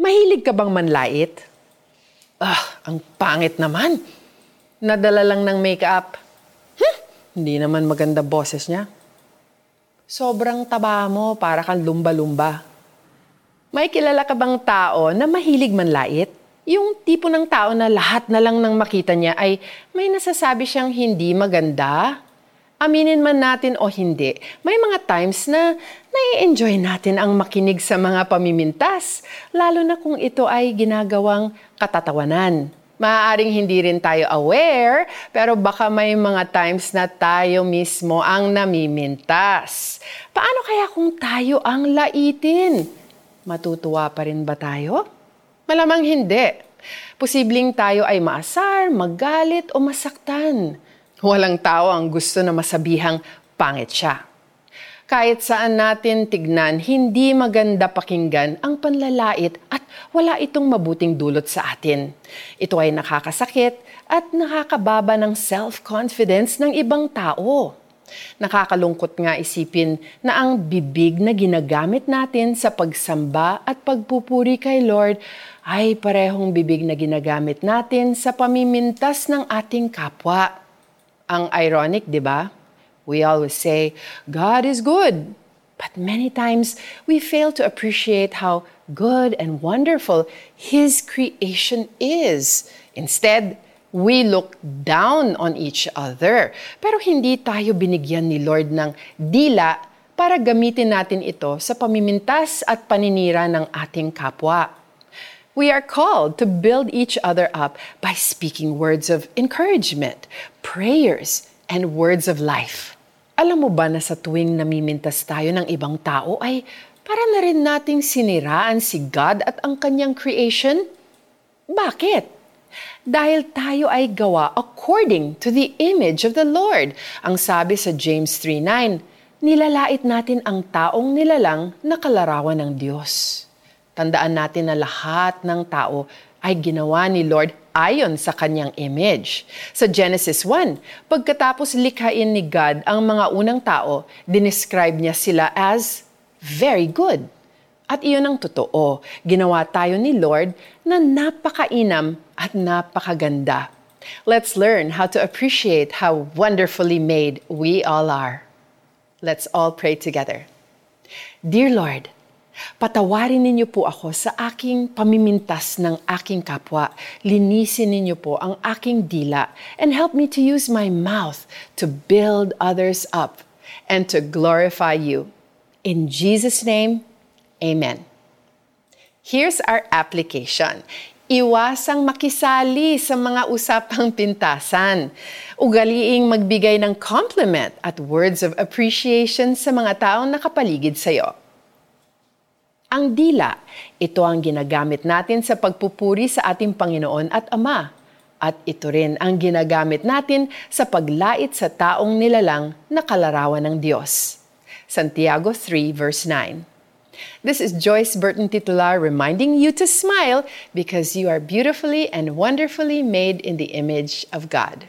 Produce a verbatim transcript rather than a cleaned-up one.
Mahilig ka bang manlait? Ah, ang pangit naman. Nadala lang ng make-up. Huh? Hindi naman maganda boses niya. Sobrang taba mo, para kang lumba-lumba. May kilala ka bang tao na mahilig manlait? Yung tipo ng tao na lahat na lang nang makita niya ay may nasasabi siyang hindi maganda? Aminin man natin o hindi, may mga times na nai-enjoy natin ang makinig sa mga pamimintas, lalo na kung ito ay ginagawang katatawanan. Maaaring hindi rin tayo aware, pero baka may mga times na tayo mismo ang namimintas. Paano kaya kung tayo ang laitin? Matutuwa pa rin ba tayo? Malamang hindi. Posibleng tayo ay maasar, magalit o masaktan. Walang tao ang gusto na masabihang pangit siya. Kahit saan natin tignan, hindi maganda pakinggan ang panlalait at wala itong mabuting dulot sa atin. Ito ay nakakasakit at nakakababa ng self-confidence ng ibang tao. Nakakalungkot nga isipin na ang bibig na ginagamit natin sa pagsamba at pagpupuri kay Lord ay parehong bibig na ginagamit natin sa pamimintas ng ating kapwa. Ang ironic, di ba? We always say, God is good. But many times, we fail to appreciate how good and wonderful His creation is. Instead, we look down on each other. Pero hindi tayo binigyan ni Lord ng dila para gamitin natin ito sa pamimintas at paninira ng ating kapwa. We are called to build each other up by speaking words of encouragement, prayers, and words of life. Alam mo ba na sa tuwing namimintas tayo ng ibang tao ay para na rin nating siniraan si God at ang kanyang creation? Bakit? Dahil tayo ay gawa according to the image of the Lord. Ang sabi sa James three nine, nilalait natin ang taong nilalang na kalarawan ng Diyos. Tandaan natin na lahat ng tao ay ginawa ni Lord ayon sa kanyang image. Sa Genesis one, pagkatapos likhain ni God ang mga unang tao, dinescribe niya sila as very good. At iyon ang totoo. Ginawa tayo ni Lord na napakainam at napakaganda. Let's learn how to appreciate how wonderfully made we all are. Let's all pray together. Dear Lord, patawarin ninyo po ako sa aking pamimintas ng aking kapwa. Linisin ninyo po ang aking dila and help me to use my mouth to build others up and to glorify you. In Jesus' name, Amen. Here's our application. Iwasang makisali sa mga usapang pintasan. Ugaliing magbigay ng compliment at words of appreciation sa mga taong nakapaligid sa iyo. Ang dila, ito ang ginagamit natin sa pagpupuri sa ating Panginoon at Ama. At ito rin ang ginagamit natin sa paglait sa taong nilalang na kalarawan ng Diyos. Santiago three verse nine. This is Joyce Burton Titular reminding you to smile because you are beautifully and wonderfully made in the image of God.